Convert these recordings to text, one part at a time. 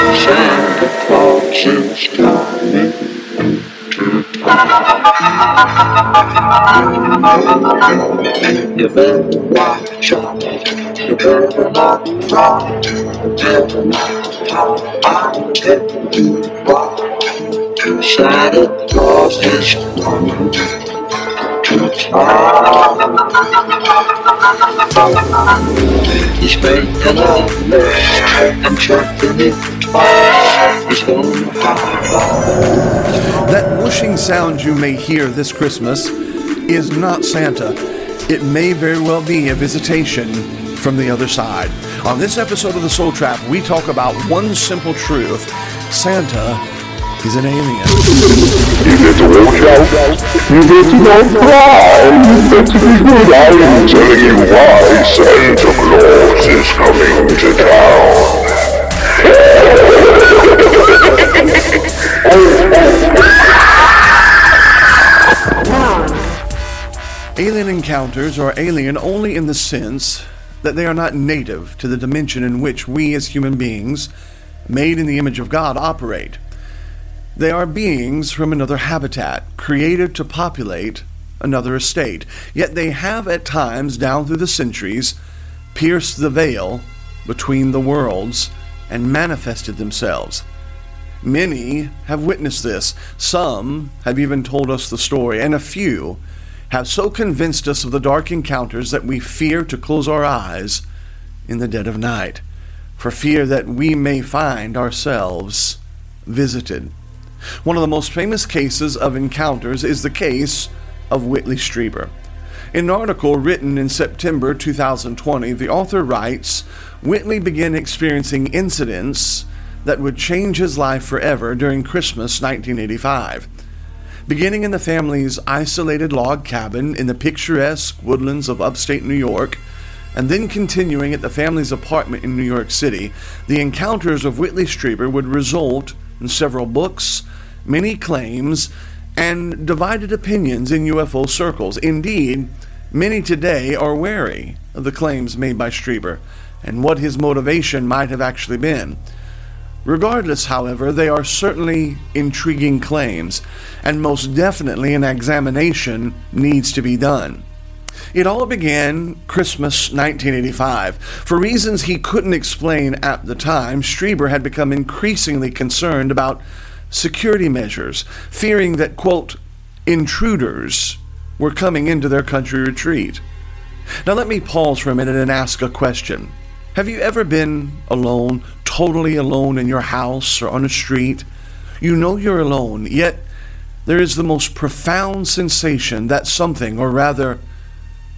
You better watch out, you better not run, you better not talk, I'll get you back. Two sided cross is one to try. He's making a list and checking it twice. He's gonna have a that whooshing sound you may hear this Christmas is not Santa. It may very well be a visitation from the other side. On this episode of The Soul Trap, we talk about one simple truth. Santa is an alien. You better watch out. You better not cry. You better be good. I am telling you why Santa Claus is coming to town. Alien encounters are alien only in the sense that they are not native to the dimension in which we as human beings, made in the image of God, operate. They are beings from another habitat, created to populate another estate. Yet they have at times, down through the centuries, pierced the veil between the worlds and manifested themselves. Many have witnessed this. Some have even told us the story, and a few have so convinced us of the dark encounters that we fear to close our eyes in the dead of night, for fear that we may find ourselves visited. One of the most famous cases of encounters is the case of Whitley Strieber. In an article written in September 2020, the author writes, Whitley began experiencing incidents that would change his life forever during Christmas 1985. Beginning in the family's isolated log cabin in the picturesque woodlands of upstate New York, and then continuing at the family's apartment in New York City, the encounters of Whitley Strieber would result in several books, many claims, and divided opinions in UFO circles. Indeed, many today are wary of the claims made by Strieber and what his motivation might have actually been. Regardless, however, they are certainly intriguing claims, and most definitely an examination needs to be done. It all began Christmas 1985. For reasons he couldn't explain at the time, Strieber had become increasingly concerned about security measures, fearing that, quote, intruders were coming into their country retreat. Now let me pause for a minute and ask a question. Have you ever been alone, totally alone in your house or on a street? You know you're alone, yet there is the most profound sensation that something, or rather,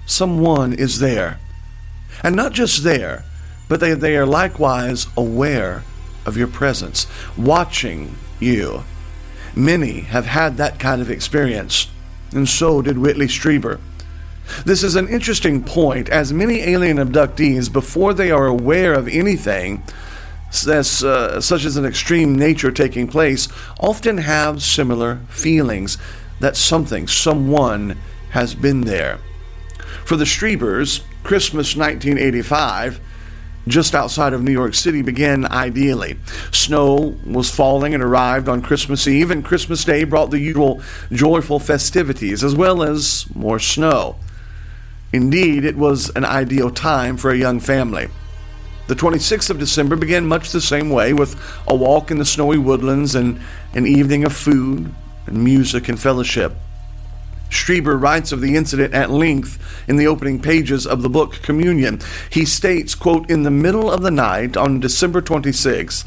someone is there. And not just there, but they are likewise aware of your presence, watching you. Many have had that kind of experience, and so did Whitley Strieber. This is an interesting point, as many alien abductees, before they are aware of anything, such as an extreme nature taking place, often have similar feelings that something, someone has been there. For the Striebers, Christmas 1985, just outside of New York City, began ideally. Snow was falling and arrived on Christmas Eve, and Christmas Day brought the usual joyful festivities, as well as more snow. Indeed, it was an ideal time for a young family. The 26th of December began much the same way, with a walk in the snowy woodlands and an evening of food and music and fellowship. Strieber writes of the incident at length in the opening pages of the book Communion. He states, quote, in the middle of the night on December 26th,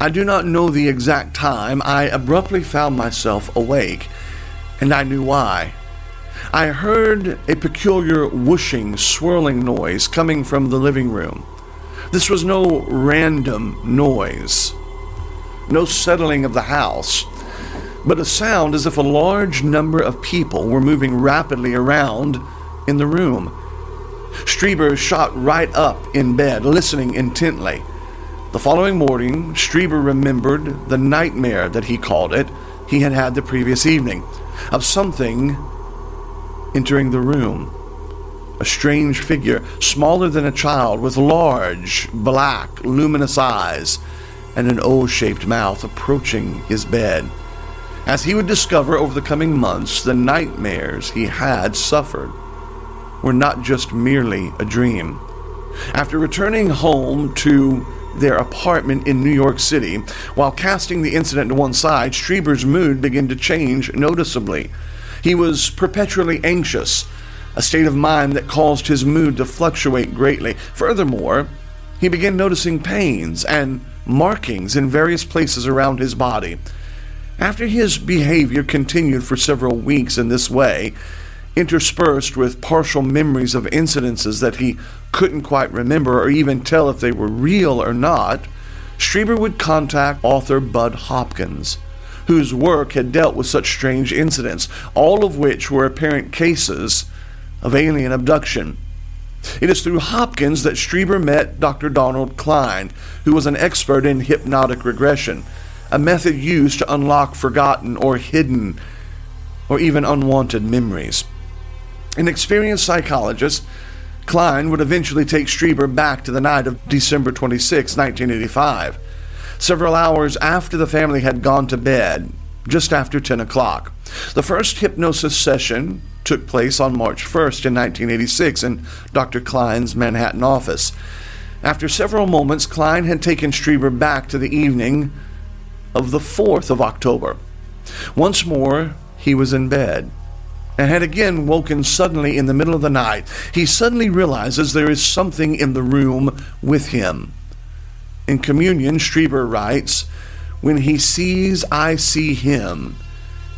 I do not know the exact time, I abruptly found myself awake, and I knew why. I heard a peculiar whooshing, swirling noise coming from the living room. This was no random noise, no settling of the house, but a sound as if a large number of people were moving rapidly around in the room. Strieber shot right up in bed, listening intently. The following morning, Strieber remembered the nightmare that he called it he had had the previous evening, of something entering the room. A strange figure, smaller than a child, with large, black, luminous eyes and an O-shaped mouth approaching his bed, as he would discover over the coming months the nightmares he had suffered were not just merely a dream. After returning home to their apartment in New York City, while casting the incident to one side, Strieber's mood began to change noticeably. He was perpetually anxious, a state of mind that caused his mood to fluctuate greatly. Furthermore, he began noticing pains and markings in various places around his body. After his behavior continued for several weeks in this way, interspersed with partial memories of incidences that he couldn't quite remember or even tell if they were real or not, Strieber would contact author Bud Hopkins, whose work had dealt with such strange incidents, all of which were apparent cases of alien abduction. It is through Hopkins that Strieber met Dr. Donald Klein, who was an expert in hypnotic regression, a method used to unlock forgotten or hidden or even unwanted memories. An experienced psychologist, Klein would eventually take Strieber back to the night of December 26, 1985, several hours after the family had gone to bed, just after 10 o'clock. The first hypnosis session took place on March 1st in 1986 in Dr. Klein's Manhattan office. After several moments, Klein had taken Strieber back to the evening of the 4th of October. Once more, he was in bed and had again woken suddenly in the middle of the night. He suddenly realizes there is something in the room with him. In Communion, Strieber writes, "When he sees, I see him.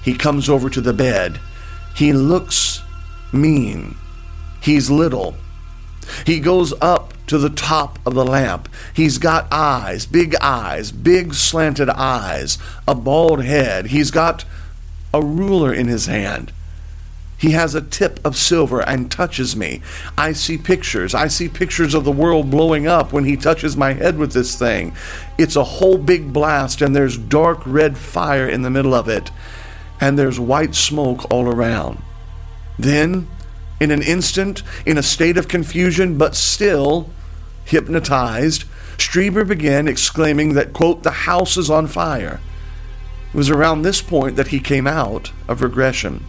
He comes over to the bed. He looks mean. He's little. He goes up to the top of the lamp. He's got eyes, big slanted eyes, a bald head. He's got a ruler in his hand. He has a tip of silver and touches me. I see pictures. I see pictures of the world blowing up when he touches my head with this thing. It's a whole big blast, and there's dark red fire in the middle of it, and there's white smoke all around." Then, in an instant, in a state of confusion, but still hypnotized, Strieber began exclaiming that, quote, "the house is on fire." It was around this point that he came out of regression.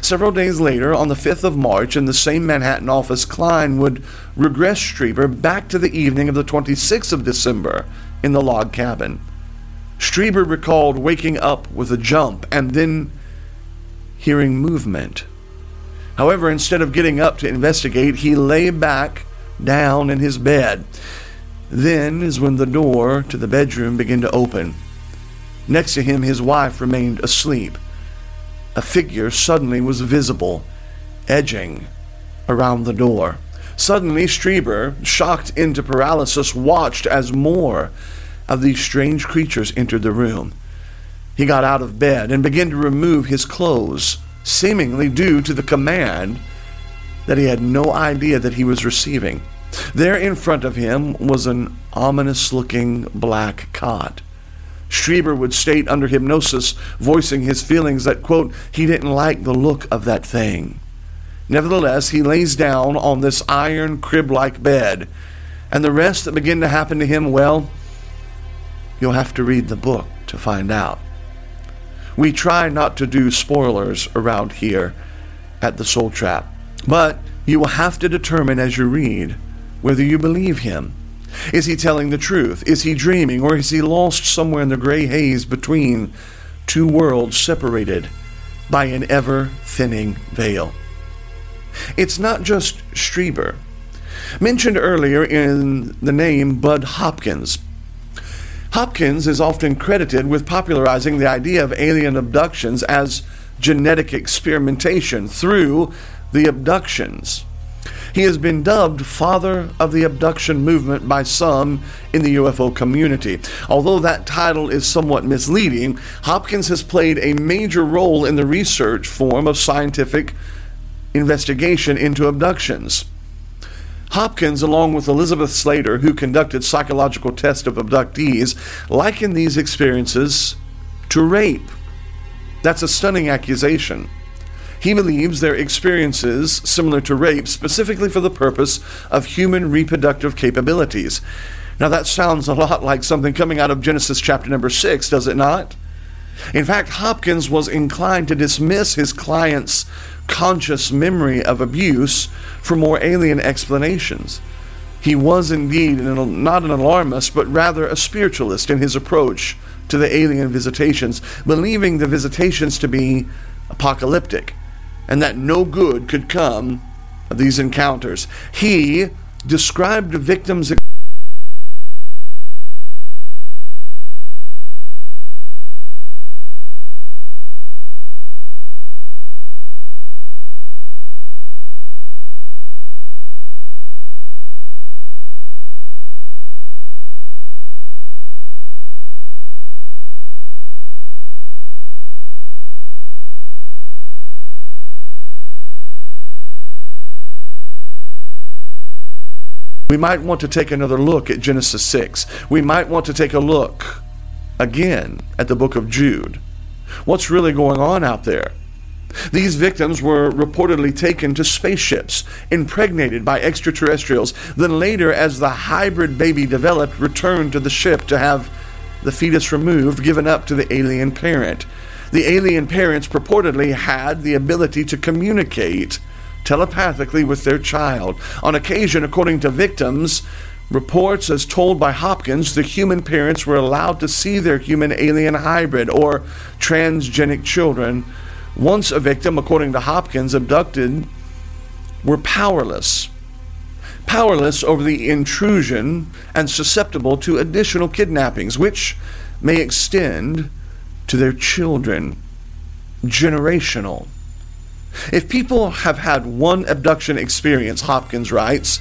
Several days later, on the 5th of March, in the same Manhattan office, Klein would regress Strieber back to the evening of the 26th of December in the log cabin. Strieber recalled waking up with a jump and then hearing movement. However, instead of getting up to investigate, he lay back down in his bed. Then is when the door to the bedroom began to open. Next to him, his wife remained asleep. A figure suddenly was visible, edging around the door. Suddenly, Strieber, shocked into paralysis, watched as more of these strange creatures entered the room. He got out of bed and began to remove his clothes, seemingly due to the command that he had no idea that he was receiving. There in front of him was an ominous-looking black cot. Strieber would state under hypnosis, voicing his feelings that, quote, he didn't like the look of that thing. Nevertheless, he lays down on this iron crib-like bed, and the rest that begin to happen to him, well, you'll have to read the book to find out. We try not to do spoilers around here at The Soul Trap, but you will have to determine as you read whether you believe him. Is he telling the truth? Is he dreaming? Or is he lost somewhere in the gray haze between two worlds separated by an ever-thinning veil? It's not just Strieber. Mentioned earlier in the name Bud Hopkins. Hopkins is often credited with popularizing the idea of alien abductions as genetic experimentation through the abductions. He has been dubbed father of the abduction movement by some in the UFO community. Although that title is somewhat misleading, Hopkins has played a major role in the research form of scientific investigation into abductions. Hopkins, along with Elizabeth Slater, who conducted psychological tests of abductees, likened these experiences to rape. That's a stunning accusation. He believes their experiences similar to rape specifically for the purpose of human reproductive capabilities. Now that sounds a lot like something coming out of Genesis chapter number 6, does it not? In fact, Hopkins was inclined to dismiss his client's conscious memory of abuse for more alien explanations. He was indeed not an alarmist, but rather a spiritualist in his approach to the alien visitations, believing the visitations to be apocalyptic, and that no good could come of these encounters. He described the victims' We might want to take another look at Genesis 6. We might want to take a look again at the book of Jude. What's really going on out there? These victims were reportedly taken to spaceships, impregnated by extraterrestrials, then later, as the hybrid baby developed, returned to the ship to have the fetus removed, given up to the alien parent. The alien parents purportedly had the ability to communicate telepathically with their child. On occasion, according to victims' reports as told by Hopkins, the human parents were allowed to see their human alien hybrid or transgenic children. Once a victim, according to Hopkins, abducted were powerless over the intrusion and susceptible to additional kidnappings, which may extend to their children. Generational. If people have had one abduction experience, Hopkins writes,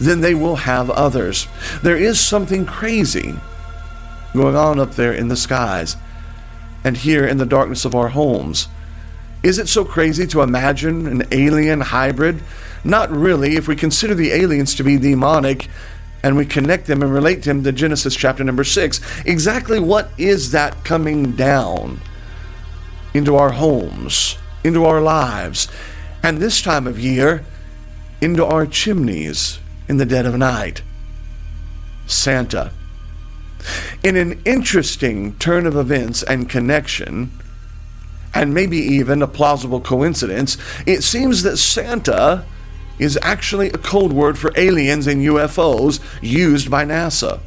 then they will have others. There is something crazy going on up there in the skies and here in the darkness of our homes. Is it so crazy to imagine an alien hybrid? Not really, if we consider the aliens to be demonic and we connect them and relate them to Genesis chapter number 6. Exactly what is that coming down into our homes, into our lives, and this time of year, into our chimneys in the dead of night? Santa. In an interesting turn of events and connection, and maybe even a plausible coincidence, it seems that Santa is actually a code word for aliens and UFOs used by NASA.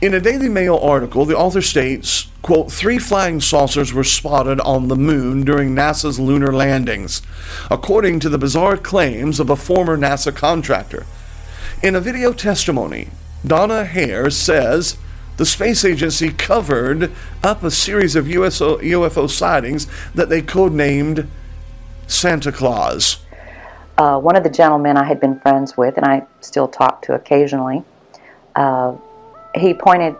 In a Daily Mail article, the author states, quote, 3 flying saucers were spotted on the moon during NASA's lunar landings, according to the bizarre claims of a former NASA contractor. In a video testimony, Donna Hare says the space agency covered up a series of UFO sightings that they codenamed Santa Claus. One of the gentlemen I had been friends with, and I still talk to occasionally, he pointed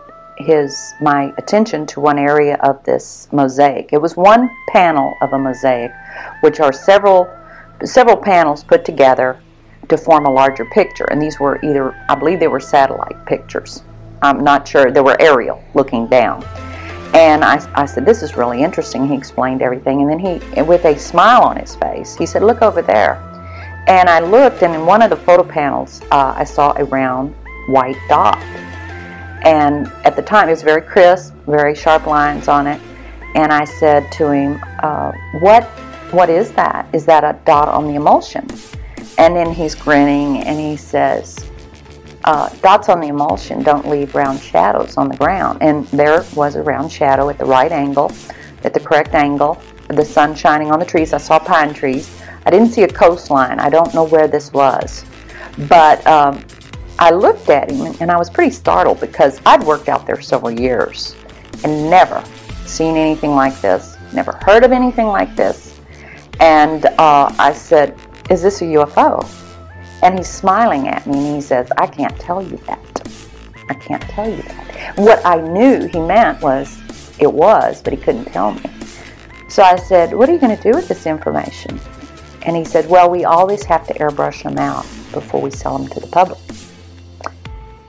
my attention to one area of this mosaic. It was one panel of a mosaic, which are several panels put together to form a larger picture. And these were either, I believe they were satellite pictures. I'm not sure. They were aerial looking down. And I said, this is really interesting. He explained everything. And then he, with a smile on his face, he said, look over there. And I looked, and in one of the photo panels, I saw a round white dot. And at the time, it was very crisp, very sharp lines on it. And I said to him, what is that? Is that a dot on the emulsion? And then he's grinning, and he says, dots on the emulsion don't leave round shadows on the ground. And there was a round shadow at the right angle, at the correct angle, the sun shining on the trees. I saw pine trees. I didn't see a coastline. I don't know where this was. But I looked at him, and I was pretty startled because I'd worked out there several years and never seen anything like this, never heard of anything like this. And I said, is this a UFO? And he's smiling at me, and he says, I can't tell you that. I can't tell you that. What I knew he meant was it was, but he couldn't tell me. So I said, what are you going to do with this information? And he said, well, we always have to airbrush them out before we sell them to the public.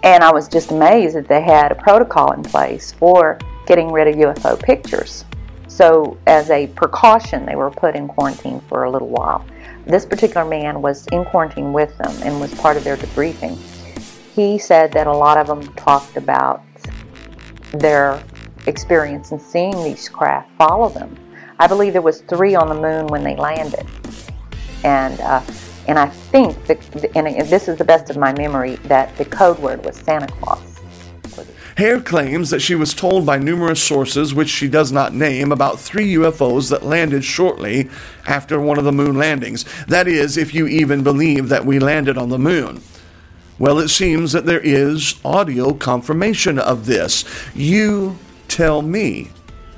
And I was just amazed that they had a protocol in place for getting rid of UFO pictures. So as a precaution, they were put in quarantine for a little while. This particular man was in quarantine with them and was part of their debriefing. he said that a lot of them talked about their experience in seeing these craft follow them. I believe there was 3 on the moon when they landed, and I think that, and this is the best of my memory, that the code word was Santa Claus. Hare claims that she was told by numerous sources, which she does not name, about 3 UFOs that landed shortly after one of the moon landings. That is, if you even believe that we landed on the moon. Well, it seems that there is audio confirmation of this. You tell me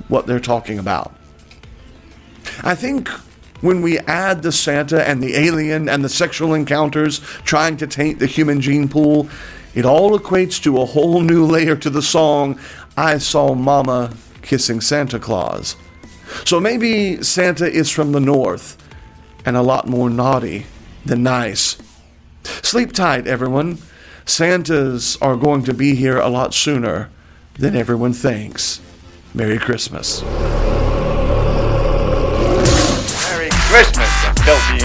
what they're talking about. I think when we add the Santa and the alien and the sexual encounters trying to taint the human gene pool, it all equates to a whole new layer to the song, I Saw Mama Kissing Santa Claus. So maybe Santa is from the north and a lot more naughty than nice. Sleep tight, everyone. Santas are going to be here a lot sooner than everyone thinks. Merry Christmas. Merry Christmas, you filthy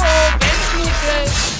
Oh, ganz gut,